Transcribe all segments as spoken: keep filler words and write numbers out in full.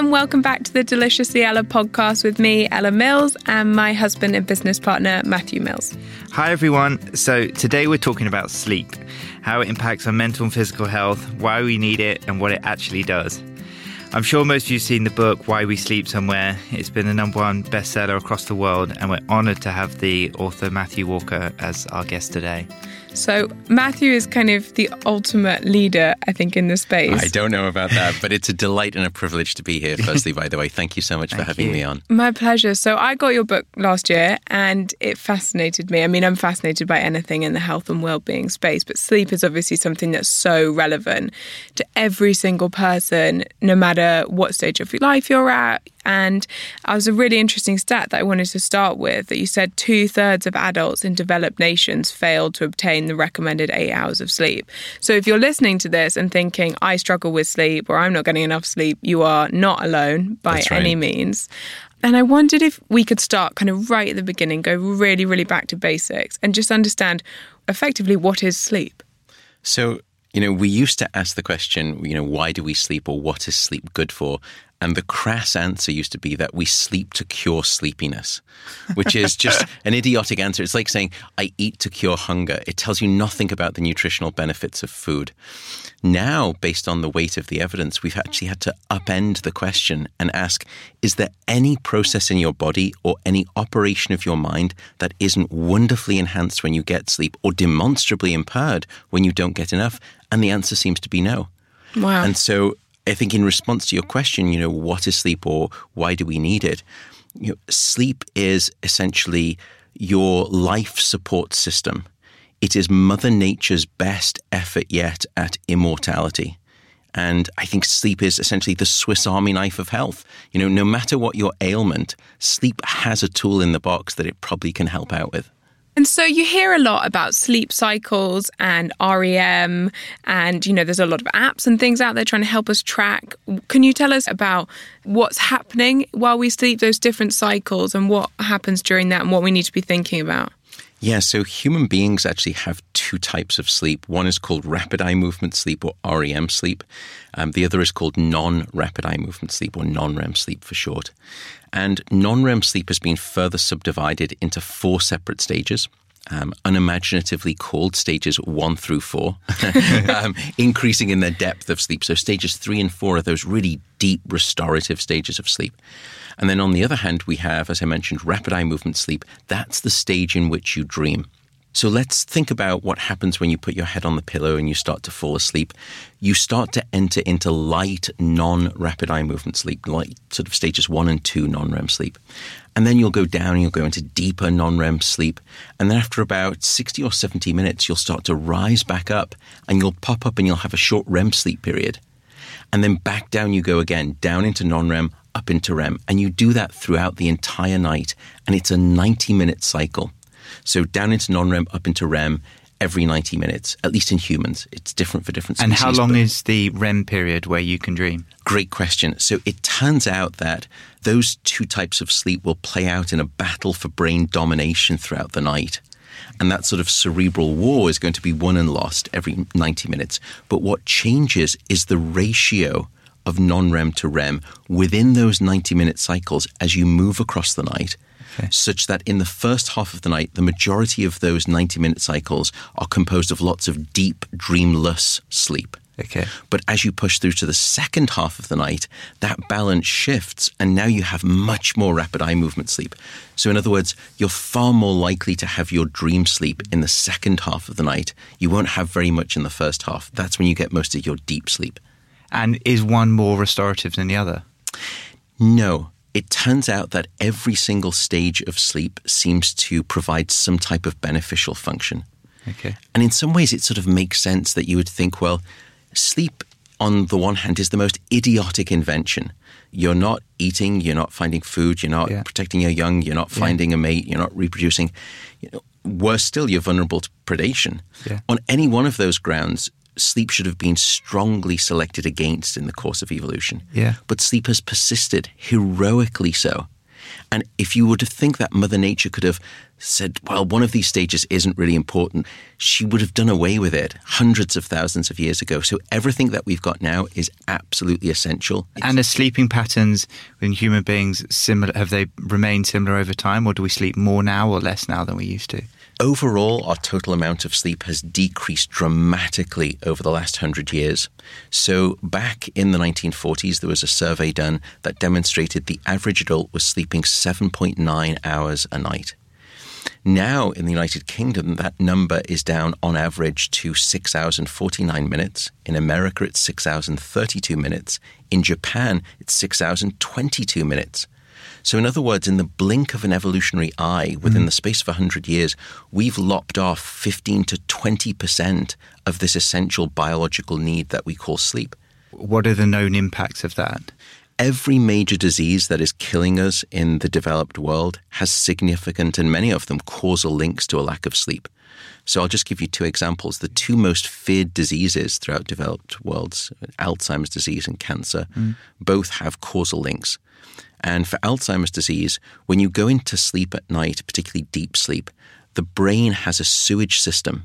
And welcome back to the Deliciously Ella podcast with me, Ella Mills, and my husband and business partner, Matthew Mills. Hi, everyone. So today we're talking about sleep, how it impacts our mental and physical health, why we need it, and what it actually does. I'm sure most of you have seen the book, Why We Sleep, somewhere. It's been the number one bestseller across the world, and we're honoured to have the author Matthew Walker as our guest today. So Matthew is kind of the ultimate leader, I think, in this space. I don't know about that, but it's a delight and a privilege to be here, firstly, by the way. Thank you so much Thank for having you. me on. My pleasure. So I got your book last year and it fascinated me. I mean, I'm fascinated by anything in the health and well-being space, but sleep is obviously something that's so relevant to every single person, no matter what stage of your life you're at. And it was a really interesting stat that I wanted to start with, that you said two-thirds of adults in developed nations fail to obtain the recommended eight hours of sleep. So if you're listening to this and thinking, I struggle with sleep or I'm not getting enough sleep, you are not alone by That's right. any means. And I wondered if we could start kind of right at the beginning, go really, really back to basics and just understand effectively what is sleep. So, you know, we used to ask the question, you know, why do we sleep or what is sleep good for? And the crass answer used to be that we sleep to cure sleepiness, which is just an idiotic answer. It's like saying, I eat to cure hunger. It tells you nothing about the nutritional benefits of food. Now, based on the weight of the evidence, we've actually had to upend the question and ask, is there any process in your body or any operation of your mind that isn't wonderfully enhanced when you get sleep or demonstrably impaired when you don't get enough? And the answer seems to be no. Wow. And so I think in response to your question, you know, what is sleep or why do we need it? You know, sleep is essentially your life support system. It is Mother Nature's best effort yet at immortality. And I think sleep is essentially the Swiss Army knife of health. You know, no matter what your ailment, sleep has a tool in the box that it probably can help out with. And so you hear a lot about sleep cycles and R E M and, you know, there's a lot of apps and things out there trying to help us track. Can you tell us about what's happening while we sleep, those different cycles and what happens during that and what we need to be thinking about? Yeah, so human beings actually have two types of sleep. One is called rapid eye movement sleep or R E M sleep. Um, the other is called non-rapid eye movement sleep or non-R E M sleep for short. And non-R E M sleep has been further subdivided into four separate stages, um, unimaginatively called stages one through four, um, increasing in their depth of sleep. So stages three and four are those really deep restorative stages of sleep. And then on the other hand, we have, as I mentioned, rapid eye movement sleep. That's the stage in which you dream. So let's think about what happens when you put your head on the pillow and you start to fall asleep. You start to enter into light, non-rapid eye movement sleep, like sort of stages one and two non-R E M sleep. And then you'll go down and you'll go into deeper non-R E M sleep. And then after about sixty or seventy minutes, you'll start to rise back up and you'll pop up and you'll have a short R E M sleep period. And then back down you go again, down into non-R E M, up into R E M. And you do that throughout the entire night. And it's a ninety-minute cycle. So down into non-R E M, up into R E M every ninety minutes, at least in humans. It's different for different species. And how long is the R E M period where you can dream? Great question. So it turns out that those two types of sleep will play out in a battle for brain domination throughout the night. And that sort of cerebral war is going to be won and lost every ninety minutes. But what changes is the ratio of non-R E M to R E M within those ninety-minute cycles as you move across the night. okay. such that in the first half of the night, the majority of those ninety-minute cycles are composed of lots of deep, dreamless sleep. Okay. But as you push through to the second half of the night, that balance shifts and now you have much more rapid eye movement sleep. So in other words, you're far more likely to have your dream sleep in the second half of the night. You won't have very much in the first half. That's when you get most of your deep sleep. And is one more restorative than the other? No. It turns out that every single stage of sleep seems to provide some type of beneficial function. Okay. And in some ways it sort of makes sense that you would think, well, sleep, on the one hand, is the most idiotic invention. You're not eating, you're not finding food, you're not yeah. protecting your young, you're not finding yeah. a mate, you're not reproducing. You know, worse still, you're vulnerable to predation. Yeah. On any one of those grounds, sleep should have been strongly selected against in the course of evolution. Yeah. But sleep has persisted, heroically so. And if you were to think that Mother Nature could have said, well, one of these stages isn't really important, she would have done away with it hundreds of thousands of years ago. So everything that we've got now is absolutely essential. And are sleeping patterns in human beings similar? Have they remained similar over time, or do we sleep more now or less now than we used to? Overall, our total amount of sleep has decreased dramatically over the last hundred years. So back in the nineteen forties, there was a survey done that demonstrated the average adult was sleeping seven point nine hours a night. Now in the United Kingdom, that number is down on average to six hours and forty-nine minutes. In America, it's six hours and thirty-two minutes. In Japan, it's six hours and twenty-two minutes. So in other words, in the blink of an evolutionary eye, within mm. the space of one hundred years, we've lopped off fifteen to twenty percent of this essential biological need that we call sleep. What are the known impacts of that? Every major disease that is killing us in the developed world has significant, and many of them, causal links to a lack of sleep. So I'll just give you two examples. The two most feared diseases throughout developed worlds, Alzheimer's disease and cancer, mm. both have causal links. And for Alzheimer's disease, when you go into sleep at night, particularly deep sleep, the brain has a sewage system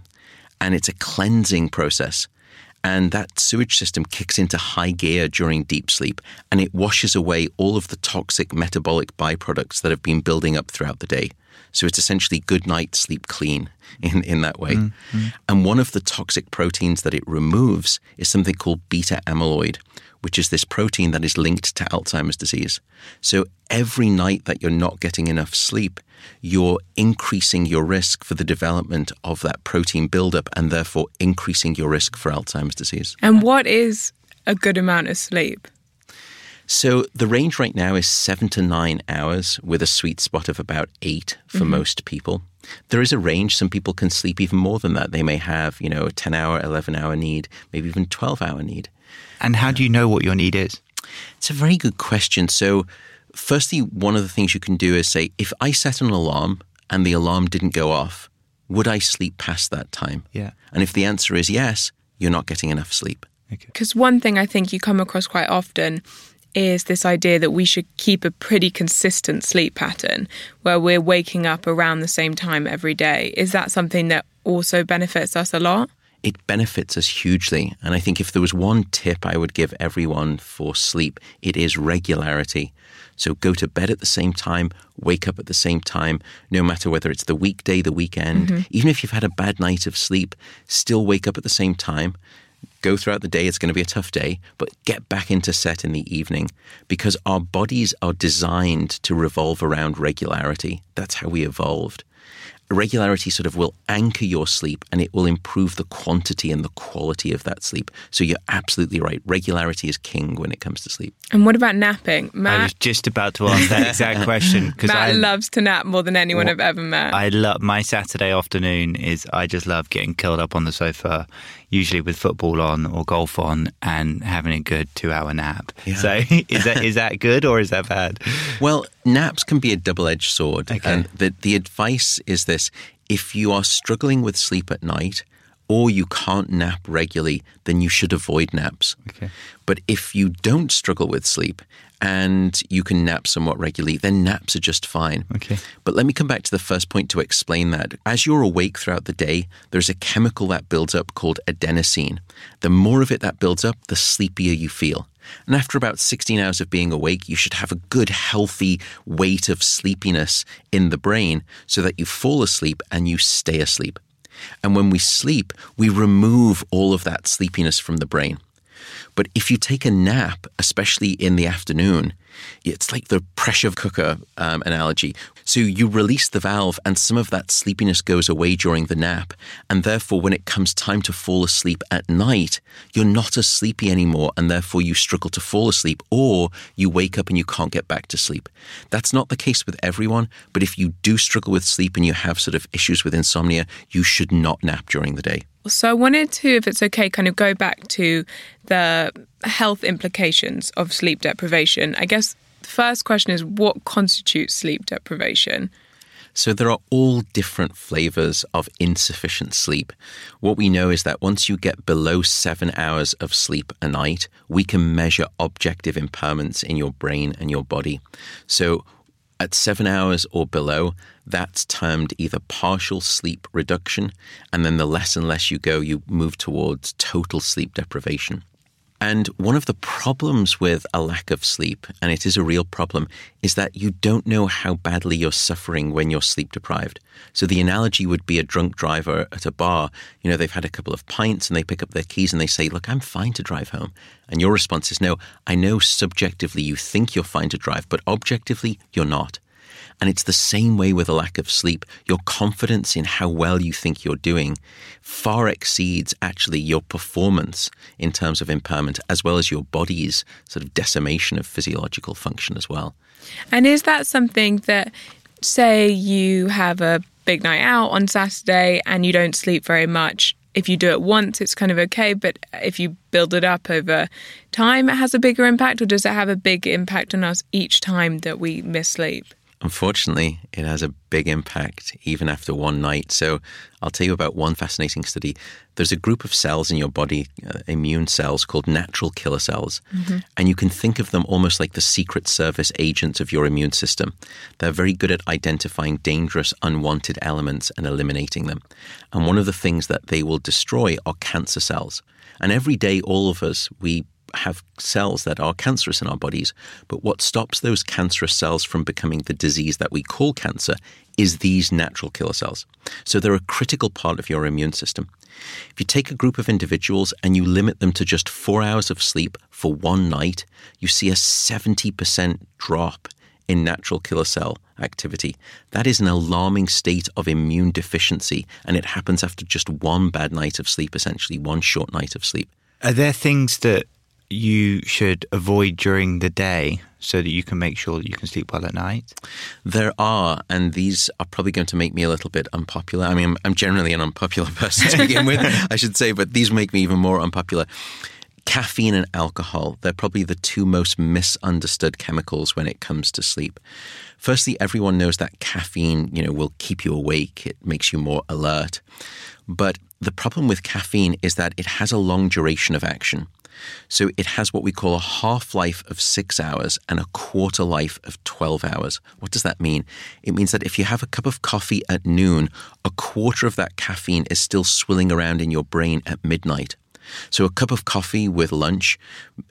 and it's a cleansing process. And that sewage system kicks into high gear during deep sleep and it washes away all of the toxic metabolic byproducts that have been building up throughout the day. So it's essentially good night, sleep clean in, in that way. Mm-hmm. And one of the toxic proteins that it removes is something called beta amyloid, which is this protein that is linked to Alzheimer's disease. So every night that you're not getting enough sleep, you're increasing your risk for the development of that protein buildup and therefore increasing your risk for Alzheimer's disease. And what is a good amount of sleep? So the range right now is seven to nine hours with a sweet spot of about eight for mm-hmm. most people. There is a range. Some people can sleep even more than that. They may have, you know, a ten-hour, eleven-hour need, maybe even twelve-hour need. And how do you know what your need is? It's a very good question. So firstly, one of the things you can do is say, if I set an alarm and the alarm didn't go off, would I sleep past that time? Yeah. And if the answer is yes, you're not getting enough sleep. Okay. Because one thing I think you come across quite often is this idea that we should keep a pretty consistent sleep pattern where we're waking up around the same time every day. Is that something that also benefits us a lot? It benefits us hugely. And I think if there was one tip I would give everyone for sleep, it is regularity. So go to bed at the same time, wake up at the same time, no matter whether it's the weekday, the weekend, mm-hmm. even if you've had a bad night of sleep, still wake up at the same time. Go throughout the day, it's going to be a tough day, but get back into set in the evening because our bodies are designed to revolve around regularity. That's how we evolved. Regularity sort of will anchor your sleep and it will improve the quantity and the quality of that sleep. So you're absolutely right. Regularity is king when it comes to sleep. And what about napping? Matt? I was just about to ask that exact question. Matt I, loves to nap more than anyone well, I've ever met. I love my Saturday afternoon is I just love getting curled up on the sofa, usually with football on or golf on, and having a good two-hour nap. Yeah. So is that is that good or is that bad? Well, naps can be a double-edged sword. Okay. And the, the advice is this. If you are struggling with sleep at night or you can't nap regularly, then you should avoid naps. Okay. But if you don't struggle with sleep and you can nap somewhat regularly, then naps are just fine. Okay. But let me come back to the first point to explain that. As you're awake throughout the day, there's a chemical that builds up called adenosine. The more of it that builds up, the sleepier you feel. And after about sixteen hours of being awake, you should have a good, healthy weight of sleepiness in the brain so that you fall asleep and you stay asleep. And when we sleep, we remove all of that sleepiness from the brain. But if you take a nap, especially in the afternoon, it's like the pressure cooker um, analogy. So you release the valve and some of that sleepiness goes away during the nap. And therefore, when it comes time to fall asleep at night, you're not as sleepy anymore. And therefore, you struggle to fall asleep or you wake up and you can't get back to sleep. That's not the case with everyone. But if you do struggle with sleep and you have sort of issues with insomnia, you should not nap during the day. So I wanted to, if it's okay, kind of go back to the health implications of sleep deprivation. I guess the first question is, what constitutes sleep deprivation? So there are all different flavors of insufficient sleep. What we know is that once you get below seven hours of sleep a night, we can measure objective impairments in your brain and your body. So at seven hours or below, that's termed either partial sleep reduction, and then the less and less you go, you move towards total sleep deprivation. And one of the problems with a lack of sleep, and it is a real problem, is that you don't know how badly you're suffering when you're sleep deprived. So the analogy would be a drunk driver at a bar. You know, they've had a couple of pints and they pick up their keys and they say, look, I'm fine to drive home. And your response is, no, I know subjectively you think you're fine to drive, but objectively you're not. And it's the same way with a lack of sleep. Your confidence in how well you think you're doing far exceeds actually your performance in terms of impairment, as well as your body's sort of decimation of physiological function as well. And is that something that, say you have a big night out on Saturday and you don't sleep very much, if you do it once, it's kind of okay, but if you build it up over time, it has a bigger impact, or does it have a big impact on us each time that we miss sleep? Unfortunately, it has a big impact even after one night. So I'll tell you about one fascinating study. There's a group of cells in your body, uh, immune cells called natural killer cells. Mm-hmm. And you can think of them almost like the secret service agents of your immune system. They're very good at identifying dangerous, unwanted elements and eliminating them. And one of the things that they will destroy are cancer cells. And every day, all of us, we have cells that are cancerous in our bodies, but what stops those cancerous cells from becoming the disease that we call cancer is these natural killer cells. So they're a critical part of your immune system. If you take a group of individuals and you limit them to just four hours of sleep for one night, you see a seventy percent drop in natural killer cell activity. That is an alarming state of immune deficiency, and it happens after just one bad night of sleep, essentially one short night of sleep. Are there things that you should avoid during the day so that you can make sure that you can sleep well at night? There are, and these are probably going to make me a little bit unpopular. I mean, I'm, I'm generally an unpopular person to begin with, I should say, but these make me even more unpopular. Caffeine and alcohol, they're probably the two most misunderstood chemicals when it comes to sleep. Firstly, everyone knows that caffeine, you know, will keep you awake. It makes you more alert. But the problem with caffeine is that it has a long duration of action. So it has what we call a half-life of six hours and a quarter-life of twelve hours. What does that mean? It means that if you have a cup of coffee at noon, a quarter of that caffeine is still swilling around in your brain at midnight. So a cup of coffee with lunch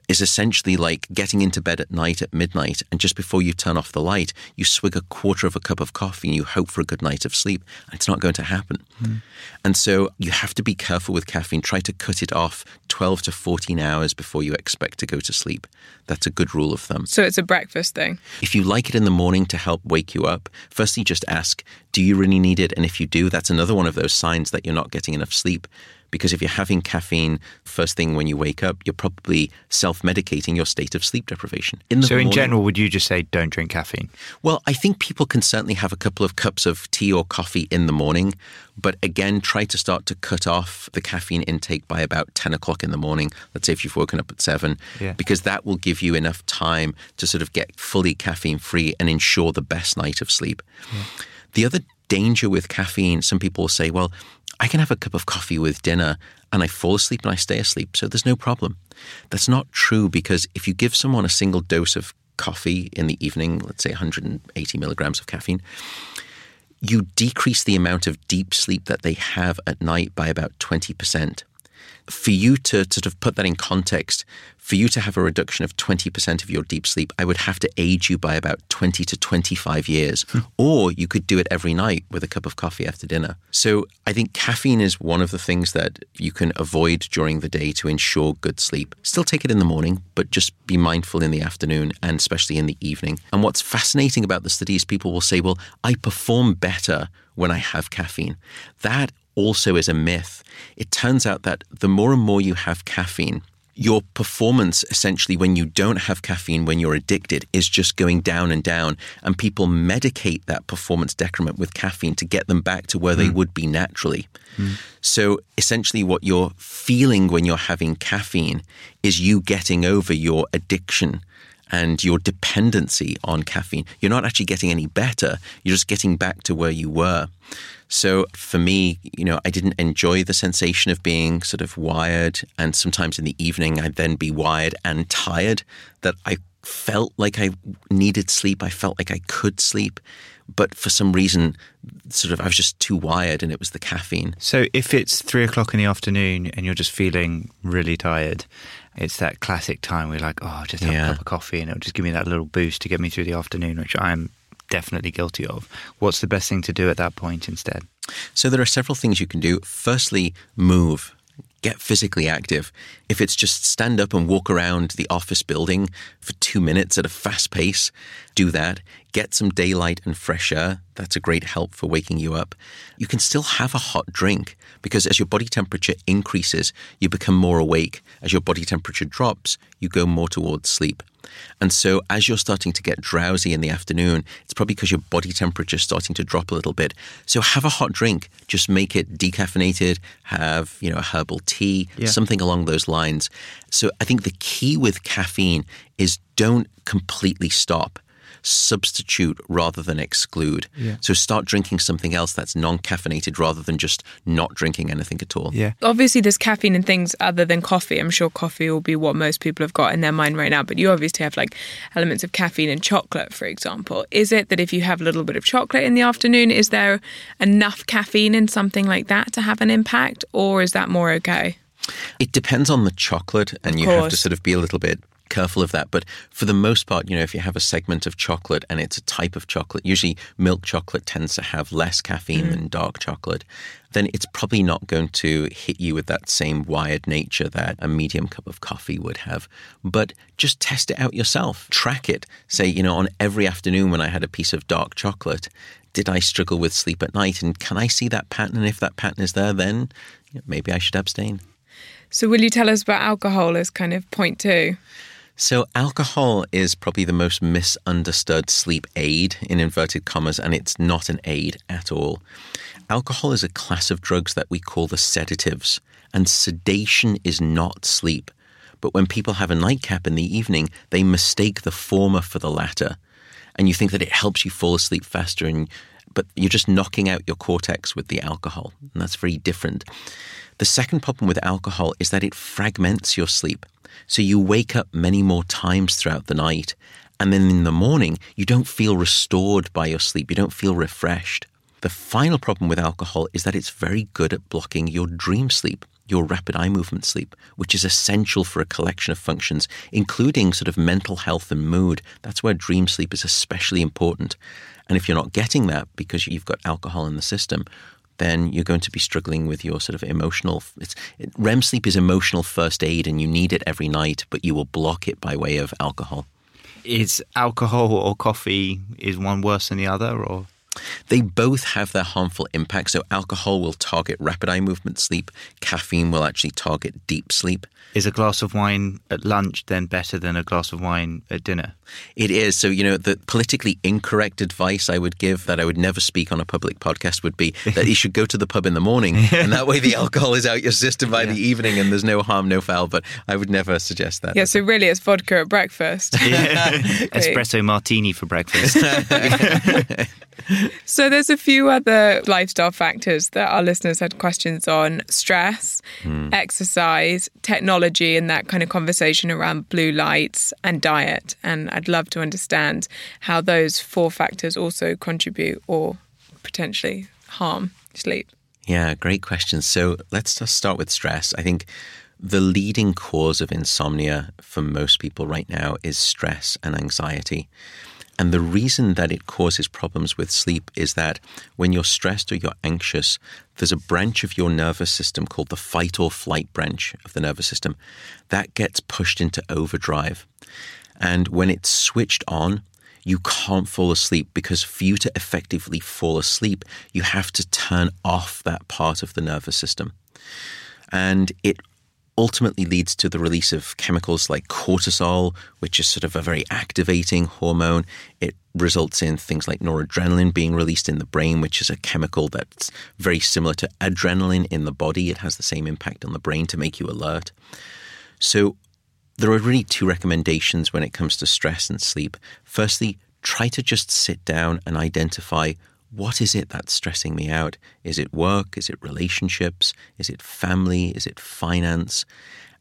is essentially like getting into bed at night at midnight, and just before you turn off the light, you swig a quarter of a cup of coffee and you hope for a good night of sleep. It's not going to happen. Mm. And so you have to be careful with caffeine. Try to cut it off twelve to fourteen hours before you expect to go to sleep. That's a good rule of thumb. So it's a breakfast thing. If you like it in the morning to help wake you up, firstly just ask, do you really need it? And if you do, that's another one of those signs that you're not getting enough sleep. Because if you're having caffeine first thing when you wake up, you're probably self-medicating your state of sleep deprivation. In the so morning, in general, would you just say don't drink caffeine? Well, I think people can certainly have a couple of cups of tea or coffee in the morning. But again, try to start to cut off the caffeine intake by about ten o'clock in the morning. Let's say if you've woken up at seven, yeah. because that will give you enough time to sort of get fully caffeine free and ensure the best night of sleep. Yeah. The other danger with caffeine, some people will say, well, I can have a cup of coffee with dinner and I fall asleep and I stay asleep, so there's no problem. That's not true, because if you give someone a single dose of coffee in the evening, let's say one hundred eighty milligrams of caffeine, you decrease the amount of deep sleep that they have at night by about twenty percent. For you to sort of put that in context, for you to have a reduction of twenty percent of your deep sleep, I would have to age you by about twenty to twenty-five years. Hmm. Or you could do it every night with a cup of coffee after dinner. So I think caffeine is one of the things that you can avoid during the day to ensure good sleep. Still take it in the morning, but just be mindful in the afternoon and especially in the evening. And what's fascinating about the study is people will say, well, I perform better when I have caffeine. That also is a myth. It turns out that the more and more you have caffeine, your performance essentially when you don't have caffeine, when you're addicted, is just going down and down. And people medicate that performance decrement with caffeine to get them back to where mm. they would be naturally. Mm. So essentially what you're feeling when you're having caffeine is you getting over your addiction and your dependency on caffeine. You're not actually getting any better. You're just getting back to where you were. So for me, you know, I didn't enjoy the sensation of being sort of wired. And sometimes in the evening, I'd then be wired and tired, that I felt like I needed sleep. I felt like I could sleep. But for some reason, sort of, I was just too wired, and it was the caffeine. So if it's three o'clock in the afternoon and you're just feeling really tired, it's that classic time we're like, oh, I'll just have yeah. a cup of coffee and it'll just give me that little boost to get me through the afternoon, which I'm definitely guilty of. What's the best thing to do at that point instead? So there are several things you can do. Firstly, move. Get physically active. If it's just stand up and walk around the office building for two minutes at a fast pace, do that. Get some daylight and fresh air. That's a great help for waking you up. You can still have a hot drink, because as your body temperature increases, you become more awake. As your body temperature drops, you go more towards sleep. And so as you're starting to get drowsy in the afternoon, it's probably because your body temperature is starting to drop a little bit. So have a hot drink. Just make it decaffeinated. Have, you know, a herbal tea, yeah. something along those lines. So I think the key with caffeine is don't completely stop. Substitute rather than exclude. Yeah. So start drinking something else that's non-caffeinated rather than just not drinking anything at all. Yeah. Obviously, there's caffeine in things other than coffee. I'm sure coffee will be what most people have got in their mind right now, but you obviously have like elements of caffeine in chocolate, for example. Is it that if you have a little bit of chocolate in the afternoon, is there enough caffeine in something like that to have an impact, or is that more okay? It depends on the chocolate, and you have to sort of be a little bit careful of that. But for the most part, you know, if you have a segment of chocolate and it's a type of chocolate, usually milk chocolate tends to have less caffeine mm. than dark chocolate, then it's probably not going to hit you with that same wired nature that a medium cup of coffee would have. But just test it out yourself. Track it. Say, you know, on every afternoon when I had a piece of dark chocolate, did I struggle with sleep at night? And can I see that pattern? And if that pattern is there, then maybe I should abstain. So will you tell us about alcohol as kind of point two? So alcohol is probably the most misunderstood sleep aid, in inverted commas, and it's not an aid at all. Alcohol is a class of drugs that we call the sedatives, and sedation is not sleep. But when people have a nightcap in the evening, they mistake the former for the latter, and you think that it helps you fall asleep faster, and but you're just knocking out your cortex with the alcohol, and that's very different. The second problem with alcohol is that it fragments your sleep. So you wake up many more times throughout the night. And then in the morning, you don't feel restored by your sleep. You don't feel refreshed. The final problem with alcohol is that it's very good at blocking your dream sleep, your rapid eye movement sleep, which is essential for a collection of functions, including sort of mental health and mood. That's where dream sleep is especially important. And if you're not getting that because you've got alcohol in the system, then you're going to be struggling with your sort of emotional... It's, it, R E M sleep is emotional first aid, and you need it every night, but you will block it by way of alcohol. Is alcohol or coffee, is one worse than the other, or...? They both have their harmful impact. So alcohol will target rapid eye movement sleep. Caffeine will actually target deep sleep. Is a glass of wine at lunch then better than a glass of wine at dinner? It is. So, you know, the politically incorrect advice I would give that I would never speak on a public podcast would be that you should go to the pub in the morning and that way the alcohol is out your system by yeah. the evening and there's no harm, no foul. But I would never suggest that. Yeah, so really it's vodka at breakfast. Yeah. Espresso martini for breakfast. So there's a few other lifestyle factors that our listeners had questions on. Stress, mm. exercise, technology, and that kind of conversation around blue lights and diet. And I'd love to understand how those four factors also contribute or potentially harm sleep. Yeah, great question. So let's just start with stress. I think the leading cause of insomnia for most people right now is stress and anxiety. And the reason that it causes problems with sleep is that when you're stressed or you're anxious, there's a branch of your nervous system called the fight or flight branch of the nervous system that gets pushed into overdrive. And when it's switched on, you can't fall asleep, because for you to effectively fall asleep, you have to turn off that part of the nervous system. And it ultimately leads to the release of chemicals like cortisol, which is sort of a very activating hormone. It results in things like noradrenaline being released in the brain, which is a chemical that's very similar to adrenaline in the body. It has the same impact on the brain to make you alert. So there are really two recommendations when it comes to stress and sleep. Firstly, try to just sit down and identify, what is it that's stressing me out? Is it work? Is it relationships? Is it family? Is it finance?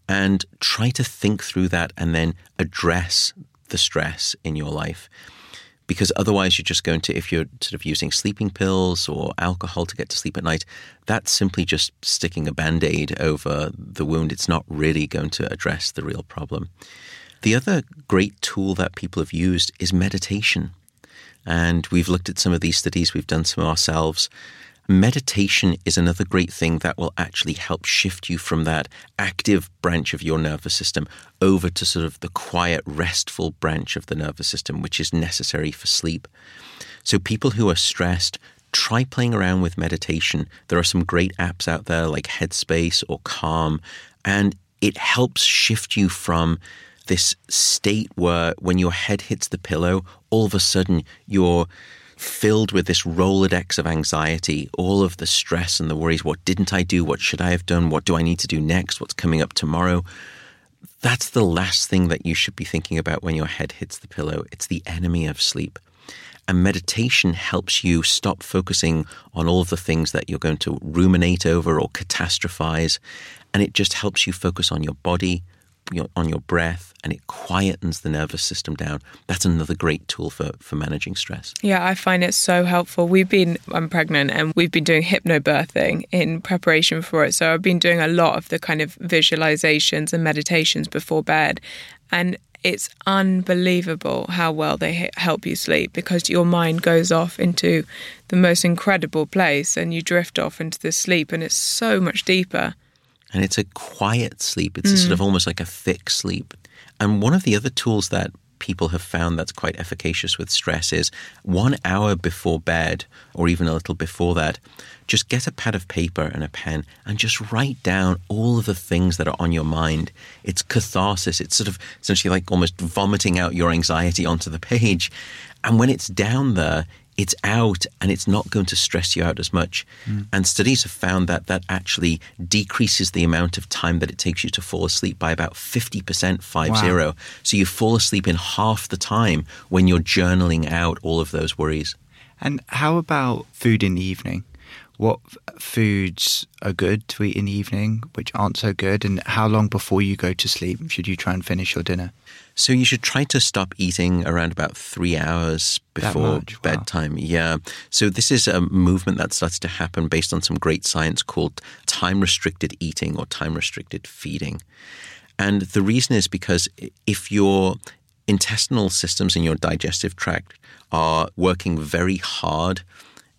And try to think through that and then address the stress in your life. Because otherwise you're just going to, if you're sort of using sleeping pills or alcohol to get to sleep at night, that's simply just sticking a Band-Aid over the wound. It's not really going to address the real problem. The other great tool that people have used is meditation. And we've looked at some of these studies, we've done some ourselves. Meditation is another great thing that will actually help shift you from that active branch of your nervous system over to sort of the quiet, restful branch of the nervous system, which is necessary for sleep. So people who are stressed, try playing around with meditation. There are some great apps out there like Headspace or Calm, and it helps shift you from this state where when your head hits the pillow, all of a sudden you're filled with this Rolodex of anxiety, all of the stress and the worries. What didn't I do? What should I have done? What do I need to do next? What's coming up tomorrow? That's the last thing that you should be thinking about when your head hits the pillow. It's the enemy of sleep. And meditation helps you stop focusing on all of the things that you're going to ruminate over or catastrophize. And it just helps you focus on your body, on your breath, and it quietens the nervous system down. That's another great tool for, for managing stress. Yeah, I find it so helpful. We've been, I'm pregnant, and we've been doing hypnobirthing in preparation for it. So I've been doing a lot of the kind of visualizations and meditations before bed. And it's unbelievable how well they help you sleep, because your mind goes off into the most incredible place and you drift off into the sleep, and it's so much deeper. And it's a quiet sleep. It's mm. a sort of almost like a thick sleep. And one of the other tools that people have found that's quite efficacious with stress is one hour before bed, or even a little before that, just get a pad of paper and a pen and just write down all of the things that are on your mind. It's catharsis. It's sort of essentially like almost vomiting out your anxiety onto the page. And when it's down there, it's out, and it's not going to stress you out as much. Mm. And studies have found that that actually decreases the amount of time that it takes you to fall asleep by about fifty percent, five zero. Wow. So you fall asleep in half the time when you're journaling out all of those worries. And how about food in the evening? What foods are good to eat in the evening, which aren't so good? And how long before you go to sleep should you try and finish your dinner? So you should try to stop eating around about three hours before bedtime. Wow. Yeah. So this is a movement that starts to happen based on some great science called time-restricted eating or time-restricted feeding. And the reason is because if your intestinal systems in your digestive tract are working very hard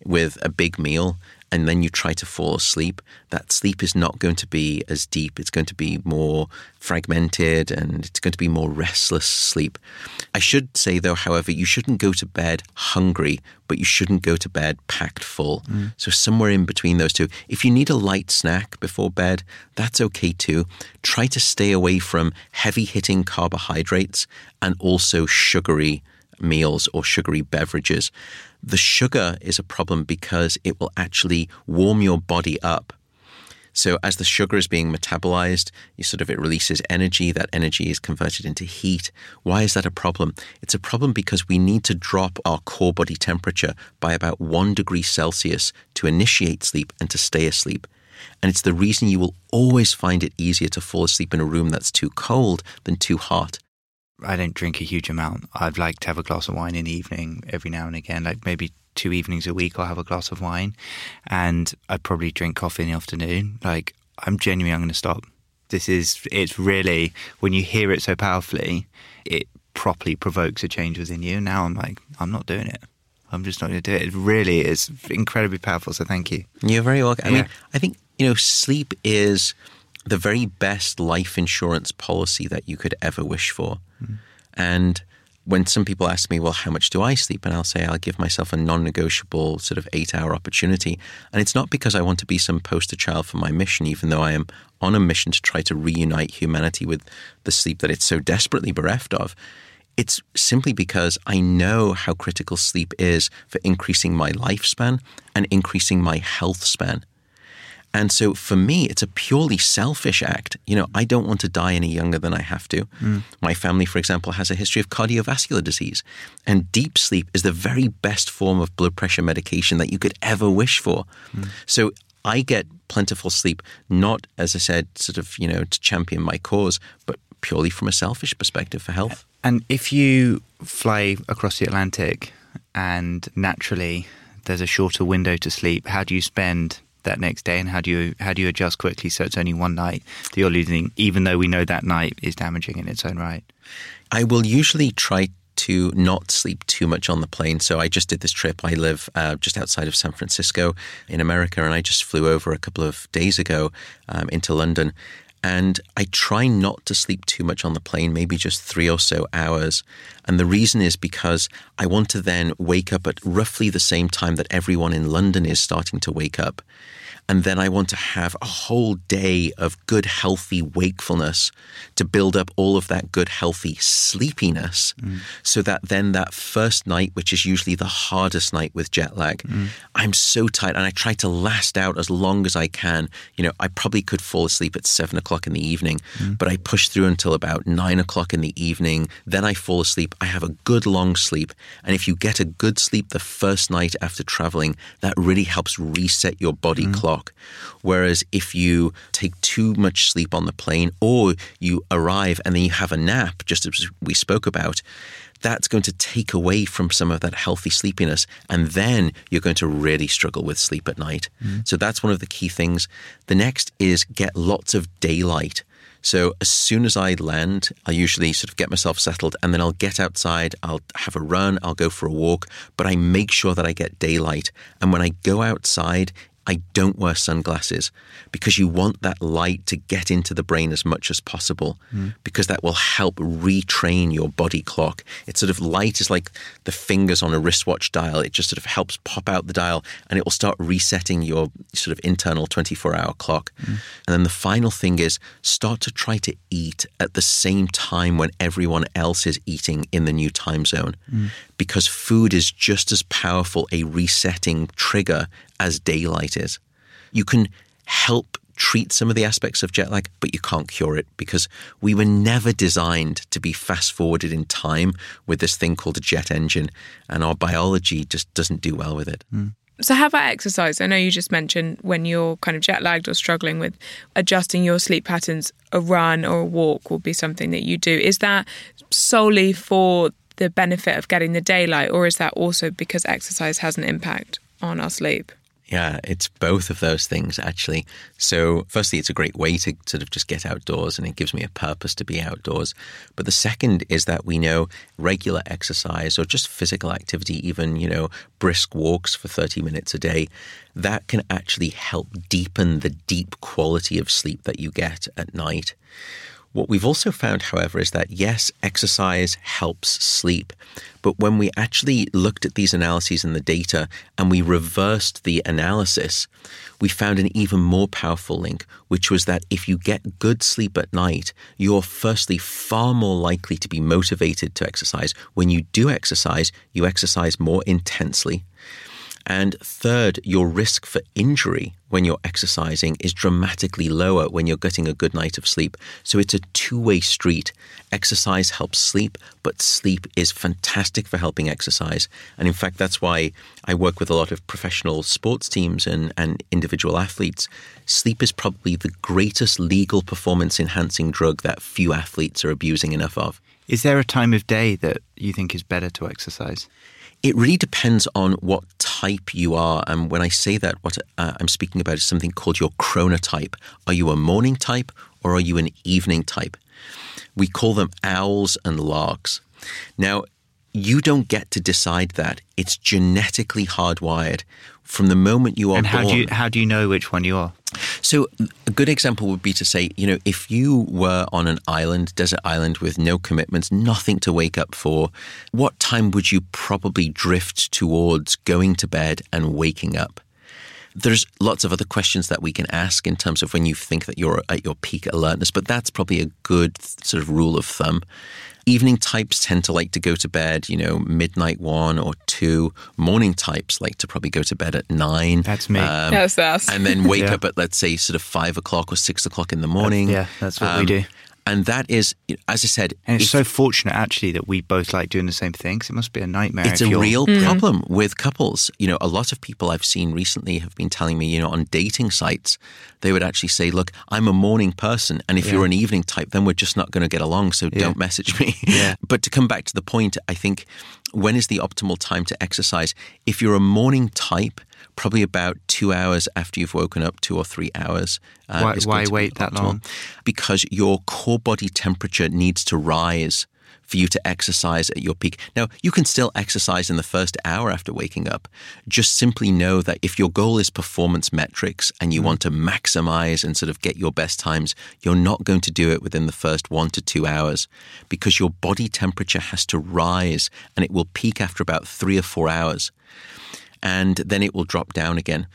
with a big meal, and then you try to fall asleep, that sleep is not going to be as deep. It's going to be more fragmented, and it's going to be more restless sleep. I should say, though, however, you shouldn't go to bed hungry, but you shouldn't go to bed packed full. Mm. So somewhere in between those two. If you need a light snack before bed, that's okay too. Try to stay away from heavy-hitting carbohydrates and also sugary meals or sugary beverages. The sugar is a problem because it will actually warm your body up. So as the sugar is being metabolized, you sort of it releases energy. That energy is converted into heat. Why is that a problem? It's a problem because we need to drop our core body temperature by about one degree Celsius to initiate sleep and to stay asleep. And it's the reason you will always find it easier to fall asleep in a room that's too cold than too hot. I don't drink a huge amount. I'd like to have a glass of wine in the evening every now and again, like maybe two evenings a week I'll have a glass of wine, and I probably drink coffee in the afternoon. Like, I'm genuinely, I'm going to stop. This is, it's really, when you hear it so powerfully, it properly provokes a change within you. Now I'm like, I'm not doing it. I'm just not going to do it. It really is incredibly powerful. So thank you. You're very welcome. I yeah. mean, I think, you know, sleep is the very best life insurance policy that you could ever wish for. Mm. And when some people ask me, well, how much do I sleep? And I'll say, I'll give myself a non-negotiable sort of eight hour opportunity. And it's not because I want to be some poster child for my mission, even though I am on a mission to try to reunite humanity with the sleep that it's so desperately bereft of. It's simply because I know how critical sleep is for increasing my lifespan and increasing my health span. And so for me, it's a purely selfish act. You know, I don't want to die any younger than I have to. Mm. My family, for example, has a history of cardiovascular disease. And deep sleep is the very best form of blood pressure medication that you could ever wish for. Mm. So I get plentiful sleep, not, as I said, sort of, you know, to champion my cause, but purely from a selfish perspective for health. And if you fly across the Atlantic and naturally there's a shorter window to sleep, how do you spend that next day, and how do you how do you adjust quickly so it's only one night that you're losing, even though we know that night is damaging in its own right? I will usually try to not sleep too much on the plane. So I just did this trip. I live uh, just outside of San Francisco in America, and I just flew over a couple of days ago um, into London. And I try not to sleep too much on the plane, maybe just three or so hours. And the reason is because I want to then wake up at roughly the same time that everyone in London is starting to wake up. And then I want to have a whole day of good, healthy wakefulness to build up all of that good, healthy sleepiness, mm. so that then that first night, which is usually the hardest night with jet lag, mm. I'm so tired, and I try to last out as long as I can. You know, I probably could fall asleep at seven o'clock in the evening, mm. but I push through until about nine o'clock in the evening. Then I fall asleep. I have a good long sleep. And if you get a good sleep the first night after traveling, that really helps reset your body mm. clock. Whereas if you take too much sleep on the plane, or you arrive and then you have a nap, just as we spoke about, that's going to take away from some of that healthy sleepiness. And then you're going to really struggle with sleep at night. Mm. So that's one of the key things. The next is get lots of daylight. So as soon as I land, I usually sort of get myself settled, and then I'll get outside, I'll have a run, I'll go for a walk, but I make sure that I get daylight. And when I go outside, I don't wear sunglasses, because you want that light to get into the brain as much as possible, mm. because that will help retrain your body clock. It's sort of, light is like the fingers on a wristwatch dial. It just sort of helps pop out the dial, and it will start resetting your sort of internal twenty-four hour clock. Mm. And then the final thing is, start to try to eat at the same time when everyone else is eating in the new time zone, mm. because food is just as powerful a resetting trigger as daylight is. You can help treat some of the aspects of jet lag, but you can't cure it, because we were never designed to be fast forwarded in time with this thing called a jet engine, and our biology just doesn't do well with it. Mm. So how about exercise? I know you just mentioned when you're kind of jet lagged or struggling with adjusting your sleep patterns, a run or a walk will be something that you do. Is that solely for the benefit of getting the daylight, or is that also because exercise has an impact on our sleep? Yeah, it's both of those things, actually. So firstly, it's a great way to sort of just get outdoors, and it gives me a purpose to be outdoors. But the second is that we know regular exercise, or just physical activity, even, you know, brisk walks for thirty minutes a day, that can actually help deepen the deep quality of sleep that you get at night. What we've also found, however, is that, yes, exercise helps sleep. But when we actually looked at these analyses and the data, and we reversed the analysis, we found an even more powerful link, which was that if you get good sleep at night, you're firstly far more likely to be motivated to exercise. When you do exercise, you exercise more intensely. And third, your risk for injury when you're exercising is dramatically lower when you're getting a good night of sleep. So it's a two-way street. Exercise helps sleep, but sleep is fantastic for helping exercise. And in fact, that's why I work with a lot of professional sports teams and, and individual athletes. Sleep is probably the greatest legal performance-enhancing drug that few athletes are abusing enough of. Is there a time of day that you think is better to exercise? It really depends on what type you are. And when I say that, what uh, I'm speaking about is something called your chronotype. Are you a morning type or are you an evening type? We call them owls and larks. Now, you don't get to decide that. It's genetically hardwired from the moment you are born. And how do you, how do you know which one you are? So a good example would be to say, you know, if you were on an island, desert island with no commitments, nothing to wake up for, what time would you probably drift towards going to bed and waking up? There's lots of other questions that we can ask in terms of when you think that you're at your peak alertness, but that's probably a good sort of rule of thumb. Evening types tend to like to go to bed, you know, midnight one or two. Morning types like to probably go to bed at nine. That's me. Um, that's us. And then wake yeah. up at, let's say, sort of five o'clock or six o'clock in the morning. That's, yeah, that's what um, we do. And that is, as I said... And it's if, so fortunate, actually, that we both like doing the same things. It must be a nightmare. It's a you're... real mm. problem with couples. You know, a lot of people I've seen recently have been telling me, you know, on dating sites, they would actually say, look, I'm a morning person. And if yeah. you're an evening type, then we're just not going to get along. So yeah. don't message me. yeah. But to come back to the point, I think, when is the optimal time to exercise? If you're a morning type, probably about two hours after you've woken up, two or three hours. Uh, why why wait that long? Because your core body temperature needs to rise for you to exercise at your peak. Now, you can still exercise in the first hour after waking up. Just simply know that if your goal is performance metrics and you want to maximize and sort of get your best times, you're not going to do it within the first one to two hours because your body temperature has to rise and it will peak after about three or four hours. And then it will drop down again.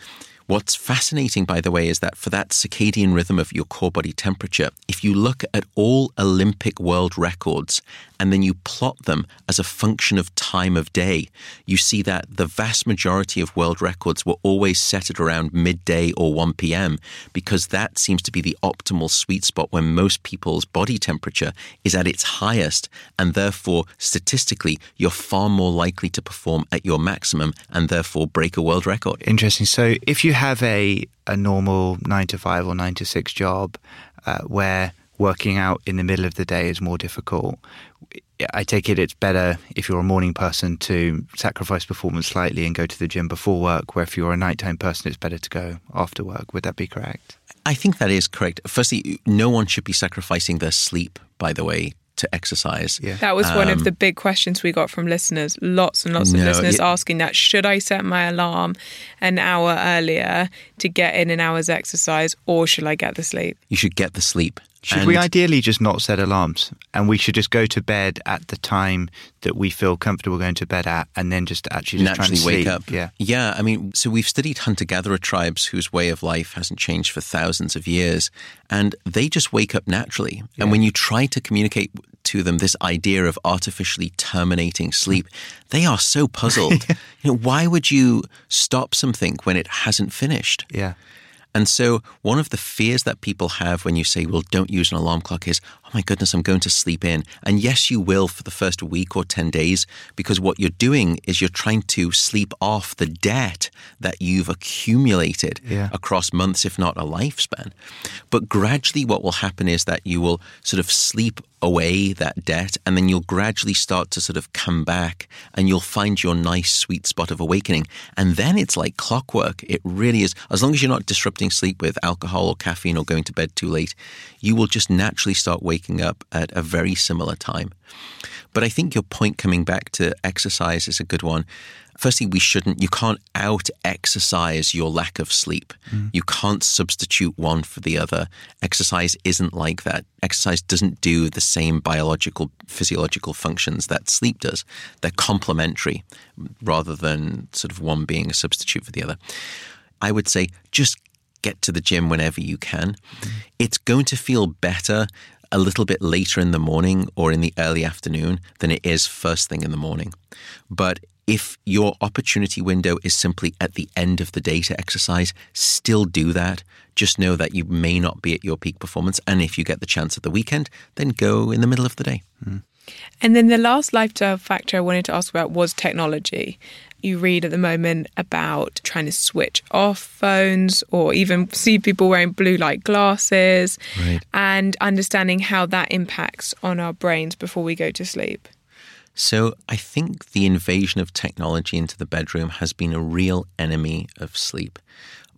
What's fascinating, by the way, is that for that circadian rhythm of your core body temperature, if you look at all Olympic world records and then you plot them as a function of time of day, you see that the vast majority of world records were always set at around midday or one p.m. because that seems to be the optimal sweet spot when most people's body temperature is at its highest, and therefore statistically you're far more likely to perform at your maximum and therefore break a world record. Interesting. So if you have a, a normal nine to five or nine to six job uh, where working out in the middle of the day is more difficult, I take it it's better if you're a morning person to sacrifice performance slightly and go to the gym before work, where if you're a nighttime person, it's better to go after work. Would that be correct? I think that is correct. Firstly, no one should be sacrificing their sleep, by the way, to exercise. Yeah. That was um, one of the big questions we got from listeners. Lots and lots of no, listeners yeah. asking that, should I set my alarm an hour earlier to get in an hour's exercise, or should I get the sleep? You should get the sleep. Should and we ideally just not set alarms, and we should just go to bed at the time that we feel comfortable going to bed at, and then just actually just naturally wake sleep. up? Yeah. Yeah. I mean, so we've studied hunter-gatherer tribes whose way of life hasn't changed for thousands of years, and they just wake up naturally. Yeah. And when you try to communicate to them this idea of artificially terminating sleep, they are so puzzled. yeah. You know, why would you stop something when it hasn't finished? Yeah. And so one of the fears that people have when you say, well, don't use an alarm clock is, oh my goodness, I'm going to sleep in. And yes, you will for the first week or ten days, because what you're doing is you're trying to sleep off the debt that you've accumulated yeah. across months, if not a lifespan. But gradually what will happen is that you will sort of sleep away that debt, and then you'll gradually start to sort of come back, and you'll find your nice sweet spot of awakening. And then it's like clockwork. It really is. As long as you're not disrupting sleep with alcohol or caffeine or going to bed too late, you will just naturally start waking up at a very similar time. But I think your point coming back to exercise is a good one. Firstly, we shouldn't, you can't out-exercise your lack of sleep. Mm. You can't substitute one for the other. Exercise isn't like that. Exercise doesn't do the same biological, physiological functions that sleep does. They're complementary rather than sort of one being a substitute for the other. I would say just get to the gym whenever you can. Mm. It's going to feel better a little bit later in the morning or in the early afternoon than it is first thing in the morning. But if your opportunity window is simply at the end of the day to exercise, still do that. Just know that you may not be at your peak performance. And if you get the chance at the weekend, then go in the middle of the day. Mm. And then the last lifestyle factor I wanted to ask about was technology. You read at the moment about trying to switch off phones, or even see people wearing blue light glasses, right. and understanding how that impacts on our brains before we go to sleep. So I think the invasion of technology into the bedroom has been a real enemy of sleep.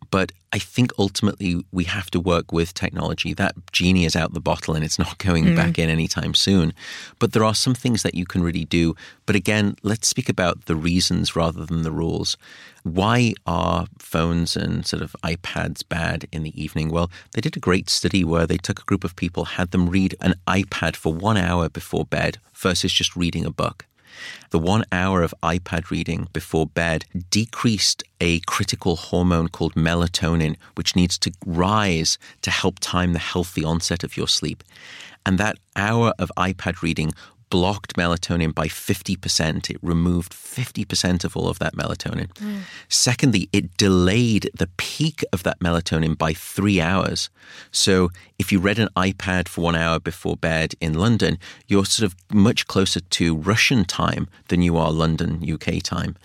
But I think ultimately we have to work with technology. That genie is out the bottle and it's not going mm. back in anytime soon. But there are some things that you can really do. But again, let's speak about the reasons rather than the rules. Why are phones and sort of iPads bad in the evening? Well, they did a great study where they took a group of people, had them read an iPad for one hour before bed versus just reading a book. The one hour of iPad reading before bed decreased a critical hormone called melatonin, which needs to rise to help time the healthy onset of your sleep. And that hour of iPad reading blocked melatonin by fifty percent. It removed fifty percent of all of that melatonin. Mm. Secondly, it delayed the peak of that melatonin by three hours. So if you read an iPad for one hour before bed in London, you're sort of much closer to Russian time than you are London, U K time.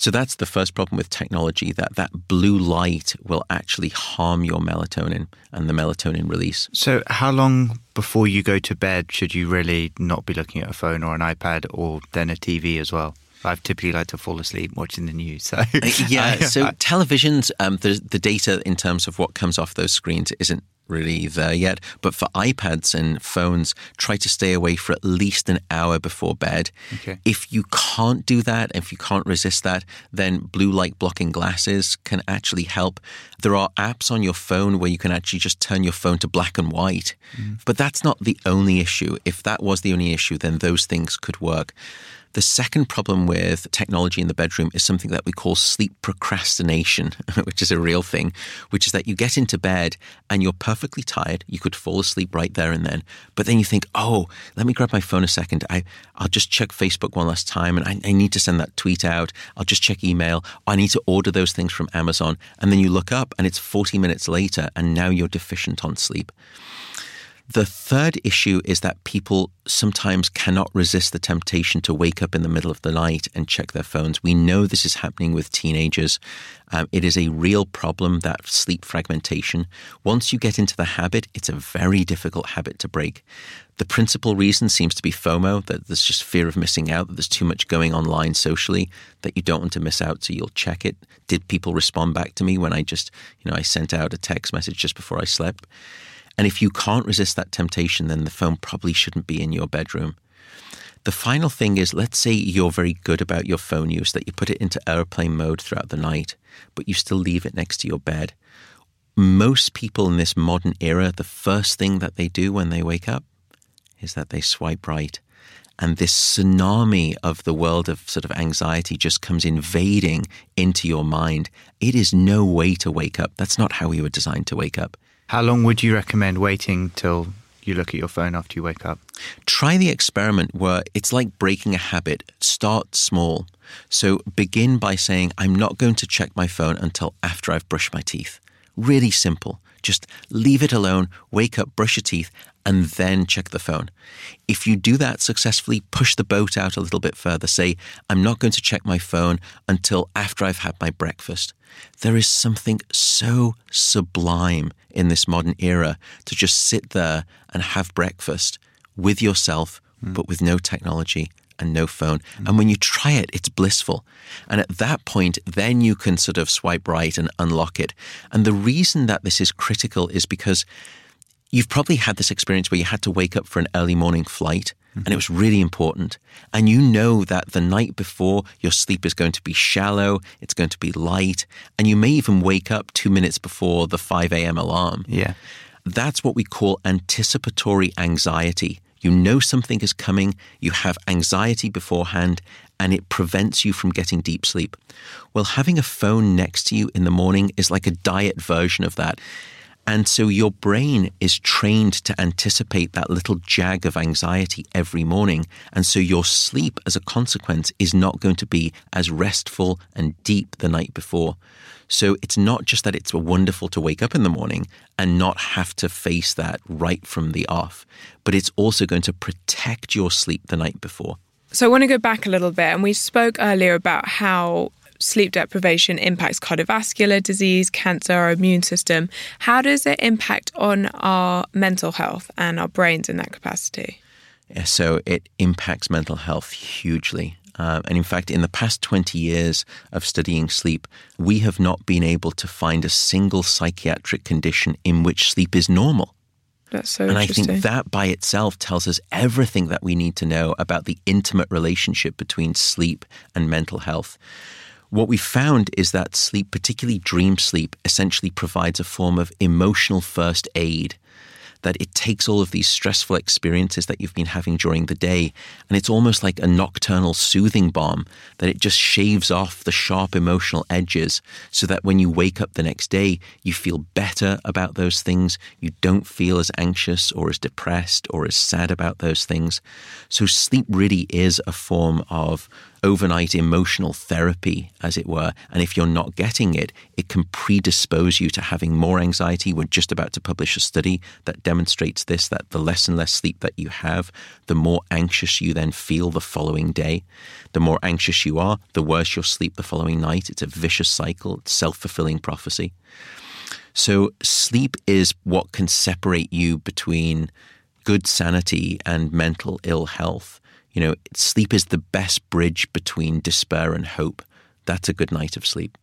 So that's the first problem with technology, that that blue light will actually harm your melatonin and the melatonin release. So how long before you go to bed should you really not be looking at a phone or an iPad or then a T V as well? I've typically like to fall asleep watching the news. So. Yeah, so televisions, um, the, the data in terms of what comes off those screens isn't really there yet. But for iPads and phones, try to stay away for at least an hour before bed. Okay. If you can't do that, if you can't resist that, then blue light blocking glasses can actually help. There are apps on your phone where you can actually just turn your phone to black and white. Mm. But that's not the only issue. If that was the only issue, then those things could work. The second problem with technology in the bedroom is something that we call sleep procrastination, which is a real thing, which is that you get into bed and you're perfectly tired. You could fall asleep right there and then. But then you think, oh, let me grab my phone a second. I, I'll just check Facebook one last time and I, I need to send that tweet out. I'll just check email. I need to order those things from Amazon. And then you look up and it's forty minutes later and now you're deficient on sleep. The third issue is that people sometimes cannot resist the temptation to wake up in the middle of the night and check their phones. We know this is happening with teenagers. Um, it is a real problem, that sleep fragmentation. Once you get into the habit, it's a very difficult habit to break. The principal reason seems to be FOMO, that there's just fear of missing out, that there's too much going online socially that you don't want to miss out, so you'll check it. Did people respond back to me when I just, you know, I sent out a text message just before I slept? And if you can't resist that temptation, then the phone probably shouldn't be in your bedroom. The final thing is, let's say you're very good about your phone use, that you put it into airplane mode throughout the night, but you still leave it next to your bed. Most people in this modern era, the first thing that they do when they wake up is that they swipe right. And this tsunami of the world of sort of anxiety just comes invading into your mind. It is no way to wake up. That's not how we were designed to wake up. How long would you recommend waiting till you look at your phone after you wake up? Try the experiment where it's like breaking a habit. Start small. So begin by saying, I'm not going to check my phone until after I've brushed my teeth. Really simple. Just leave it alone, wake up, brush your teeth, and then check the phone. If you do that successfully, push the boat out a little bit further. Say, I'm not going to check my phone until after I've had my breakfast. There is something so sublime in this modern era to just sit there and have breakfast with yourself, mm. but with no technology and no phone. Mm. And when you try it, it's blissful. And at that point, then you can sort of swipe right and unlock it. And the reason that this is critical is because you've probably had this experience where you had to wake up for an early morning flight mm-hmm. and it was really important. And you know that the night before your sleep is going to be shallow, it's going to be light, and you may even wake up two minutes before the five a.m. alarm. Yeah. That's what we call anticipatory anxiety. You know something is coming, you have anxiety beforehand, and it prevents you from getting deep sleep. Well, having a phone next to you in the morning is like a diet version of that. And so your brain is trained to anticipate that little jag of anxiety every morning. And so your sleep, as a consequence, is not going to be as restful and deep the night before. So it's not just that it's wonderful to wake up in the morning and not have to face that right from the off, but it's also going to protect your sleep the night before. So I want to go back a little bit. And we spoke earlier about how sleep deprivation impacts cardiovascular disease, cancer, our immune system. How does it impact on our mental health and our brains in that capacity? So it impacts mental health hugely. Uh, and in fact, in the past twenty years of studying sleep, we have not been able to find a single psychiatric condition in which sleep is normal. That's so and interesting. And I think that by itself tells us everything that we need to know about the intimate relationship between sleep and mental health. What we found is that sleep, particularly dream sleep, essentially provides a form of emotional first aid, that it takes all of these stressful experiences that you've been having during the day, and it's almost like a nocturnal soothing balm, that it just shaves off the sharp emotional edges so that when you wake up the next day, you feel better about those things. You don't feel as anxious or as depressed or as sad about those things. So sleep really is a form of overnight emotional therapy, as it were. And if you're not getting it, it can predispose you to having more anxiety. We're just about to publish a study that demonstrates this, that the less and less sleep that you have, the more anxious you then feel the following day. The more anxious you are, the worse your sleep the following night. It's a vicious cycle. It's self-fulfilling prophecy. So sleep is what can separate you between good sanity and mental ill health. You know, sleep is the best bridge between despair and hope. That's a good night of sleep.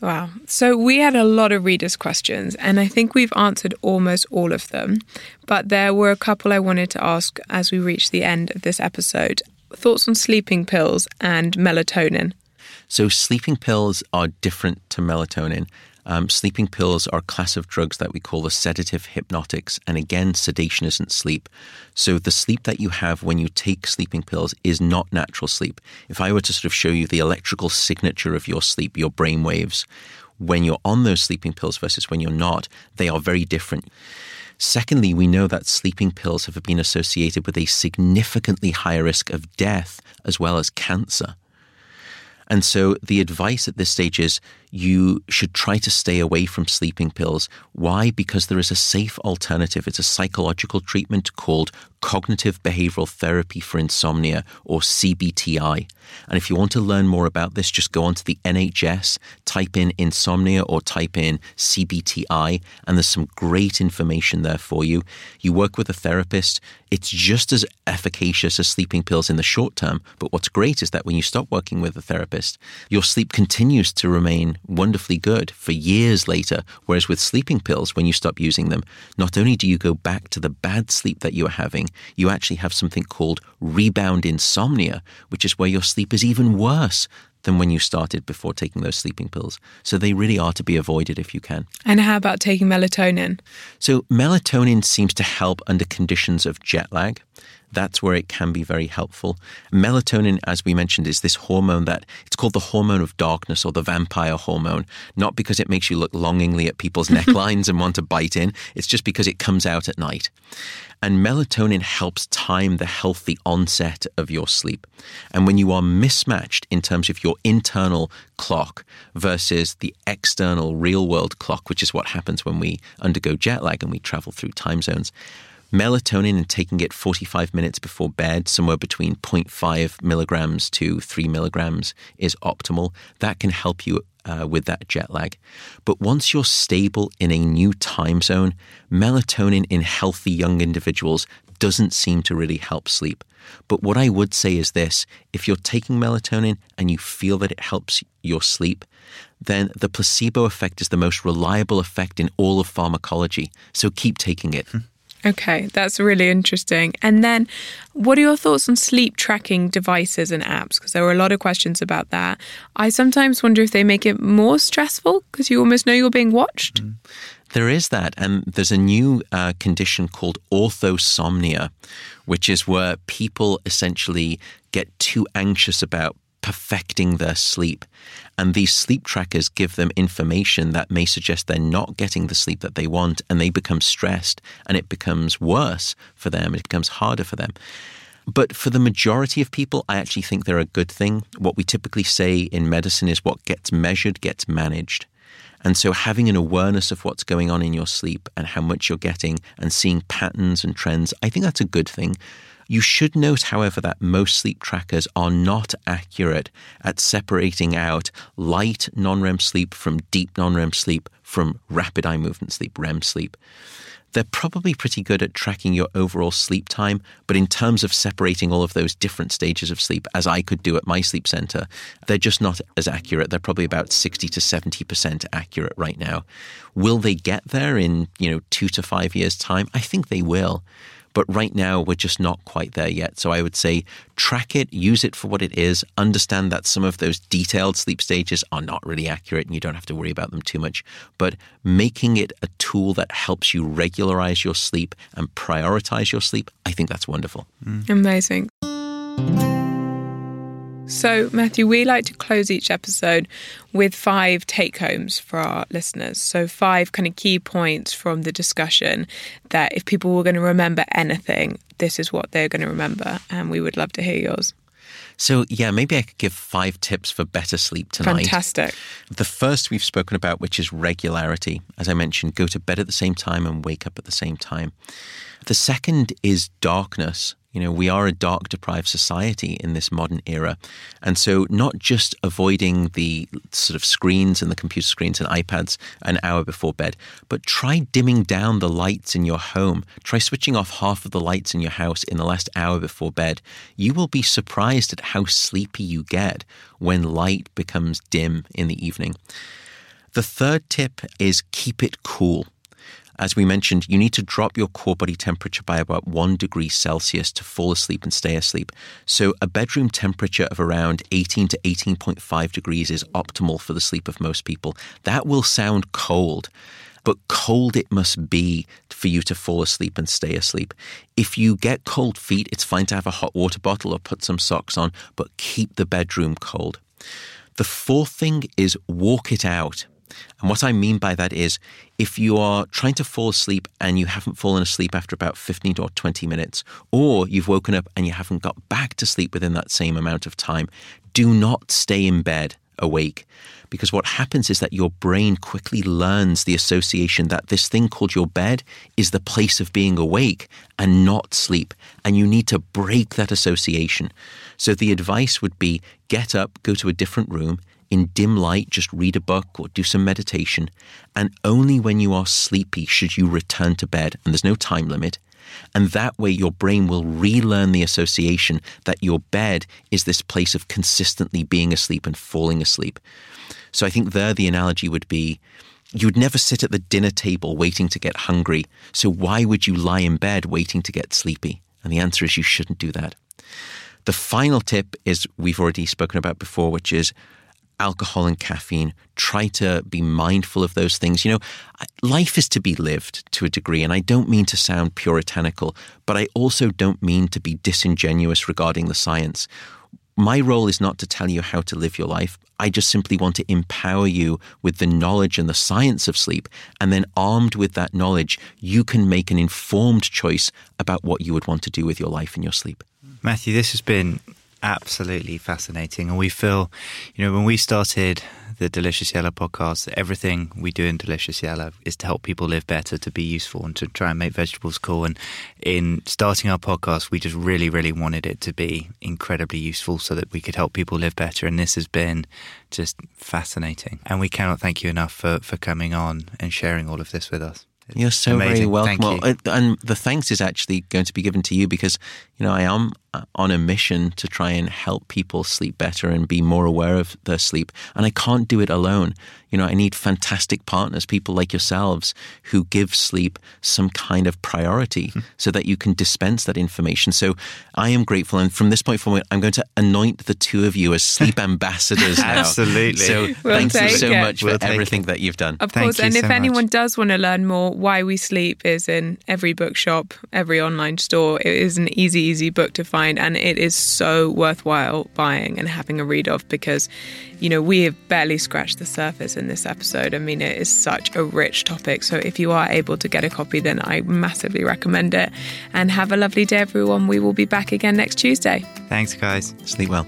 Wow. So we had a lot of readers' questions, and I think we've answered almost all of them. But there were a couple I wanted to ask as we reach the end of this episode. Thoughts on sleeping pills and melatonin? So sleeping pills are different to melatonin. Um, sleeping pills are a class of drugs that we call the sedative hypnotics. And again, sedation isn't sleep. So the sleep that you have when you take sleeping pills is not natural sleep. If I were to sort of show you the electrical signature of your sleep, your brain waves, when you're on those sleeping pills versus when you're not, they are very different. Secondly, we know that sleeping pills have been associated with a significantly higher risk of death as well as cancer. And so the advice at this stage is you should try to stay away from sleeping pills. Why? Because there is a safe alternative. It's a psychological treatment called cognitive behavioral therapy for insomnia, or C B T I. And if you want to learn more about this, just go onto the N H S, type in insomnia or type in C B T I, and there's some great information there for you. You work with a therapist. It's just as efficacious as sleeping pills in the short term. But what's great is that when you stop working with a therapist, your sleep continues to remain wonderfully good for years later. Whereas with sleeping pills, when you stop using them, not only do you go back to the bad sleep that you were having, you actually have something called rebound insomnia, which is where your sleep is even worse than when you started before taking those sleeping pills. So they really are to be avoided if you can. And how about taking melatonin? So melatonin seems to help under conditions of jet lag. That's where it can be very helpful. Melatonin, as we mentioned, is this hormone that it's called the hormone of darkness, or the vampire hormone, not because it makes you look longingly at people's necklines and want to bite in. It's just because it comes out at night. And melatonin helps time the healthy onset of your sleep. And when you are mismatched in terms of your internal clock versus the external real world clock, which is what happens when we undergo jet lag and we travel through time zones, melatonin and taking it forty-five minutes before bed, somewhere between zero point five milligrams to three milligrams, is optimal. That can help you uh, with that jet lag. But once you're stable in a new time zone, melatonin in healthy young individuals doesn't seem to really help sleep. But what I would say is this: if you're taking melatonin and you feel that it helps your sleep, then the placebo effect is the most reliable effect in all of pharmacology. So keep taking it. Hmm. Okay, that's really interesting. And then what are your thoughts on sleep tracking devices and apps? Because there were a lot of questions about that. I sometimes wonder if they make it more stressful because you almost know you're being watched. Mm. There is that. And there's a new uh, condition called orthosomnia, which is where people essentially get too anxious about perfecting their sleep. And these sleep trackers give them information that may suggest they're not getting the sleep that they want, and they become stressed, and it becomes worse for them. It becomes harder for them. But for the majority of people, I actually think they're a good thing. What we typically say in medicine is what gets measured gets managed. And so having an awareness of what's going on in your sleep and how much you're getting and seeing patterns and trends, I think that's a good thing. You should note, however, that most sleep trackers are not accurate at separating out light non-R E M sleep from deep non-R E M sleep from rapid eye movement sleep, R E M sleep. They're probably pretty good at tracking your overall sleep time, but in terms of separating all of those different stages of sleep, as I could do at my sleep center, they're just not as accurate. They're probably about sixty to seventy percent accurate right now. Will they get there in, you know, two to five years' time? I think they will. But right now, we're just not quite there yet. So I would say track it, use it for what it is, understand that some of those detailed sleep stages are not really accurate and you don't have to worry about them too much. But making it a tool that helps you regularize your sleep and prioritize your sleep, I think that's wonderful. Mm. Amazing. So, Matthew, we like to close each episode with five take-homes for our listeners. So five kind of key points from the discussion that if people were going to remember anything, this is what they're going to remember. And we would love to hear yours. So, yeah, maybe I could give five tips for better sleep tonight. Fantastic. The first we've spoken about, which is regularity. As I mentioned, go to bed at the same time and wake up at the same time. The second is darkness. You know, we are a dark-deprived society in this modern era. And so not just avoiding the sort of screens and the computer screens and iPads an hour before bed, but try dimming down the lights in your home. Try switching off half of the lights in your house in the last hour before bed. You will be surprised at how sleepy you get when light becomes dim in the evening. The third tip is keep it cool. As we mentioned, you need to drop your core body temperature by about one degree Celsius to fall asleep and stay asleep. So a bedroom temperature of around eighteen to eighteen point five degrees is optimal for the sleep of most people. That will sound cold, but cold it must be for you to fall asleep and stay asleep. If you get cold feet, it's fine to have a hot water bottle or put some socks on, but keep the bedroom cold. The fourth thing is walk it out. And what I mean by that is if you are trying to fall asleep and you haven't fallen asleep after about fifteen or twenty minutes, or you've woken up and you haven't got back to sleep within that same amount of time, do not stay in bed awake. Because what happens is that your brain quickly learns the association that this thing called your bed is the place of being awake and not sleep. And you need to break that association. So the advice would be get up, go to a different room, in dim light, just read a book or do some meditation. And only when you are sleepy should you return to bed. And there's no time limit. And that way your brain will relearn the association that your bed is this place of consistently being asleep and falling asleep. So I think there the analogy would be, you would never sit at the dinner table waiting to get hungry. So why would you lie in bed waiting to get sleepy? And the answer is you shouldn't do that. The final tip is we've already spoken about before, which is alcohol and caffeine. Try to be mindful of those things. You know, life is to be lived to a degree, and I don't mean to sound puritanical, but I also don't mean to be disingenuous regarding the science. My role is not to tell you how to live your life. I just simply want to empower you with the knowledge and the science of sleep, and then armed with that knowledge, you can make an informed choice about what you would want to do with your life and your sleep. Matthew, this has been absolutely fascinating. And we feel, you know, when we started the Delicious Ella podcast, everything we do in Delicious Ella is to help people live better, to be useful and to try and make vegetables cool. And in starting our podcast, we just really, really wanted it to be incredibly useful so that we could help people live better. And this has been just fascinating. And we cannot thank you enough for, for coming on and sharing all of this with us. You're so amazing. Very welcome. Well, and the thanks is actually going to be given to you because, you know, I am on a mission to try and help people sleep better and be more aware of their sleep. And I can't do it alone. You know, I need fantastic partners, people like yourselves who give sleep some kind of priority mm-hmm. so that you can dispense that information. So I am grateful. And from this point forward, I'm going to anoint the two of you as sleep ambassadors now. Absolutely. So we'll thank you so it. much we'll for everything it. that you've done. Of thank course. And so if much. anyone does want to learn more, Why We Sleep is in every bookshop, every online store. It is an easy, easy book to find. And it is so worthwhile buying and having a read of because, you know, we have barely scratched the surface in this episode. I mean, it is such a rich topic. So if you are able to get a copy, then I massively recommend it. And have a lovely day, everyone. We will be back again next Tuesday. Thanks, guys. Sleep well.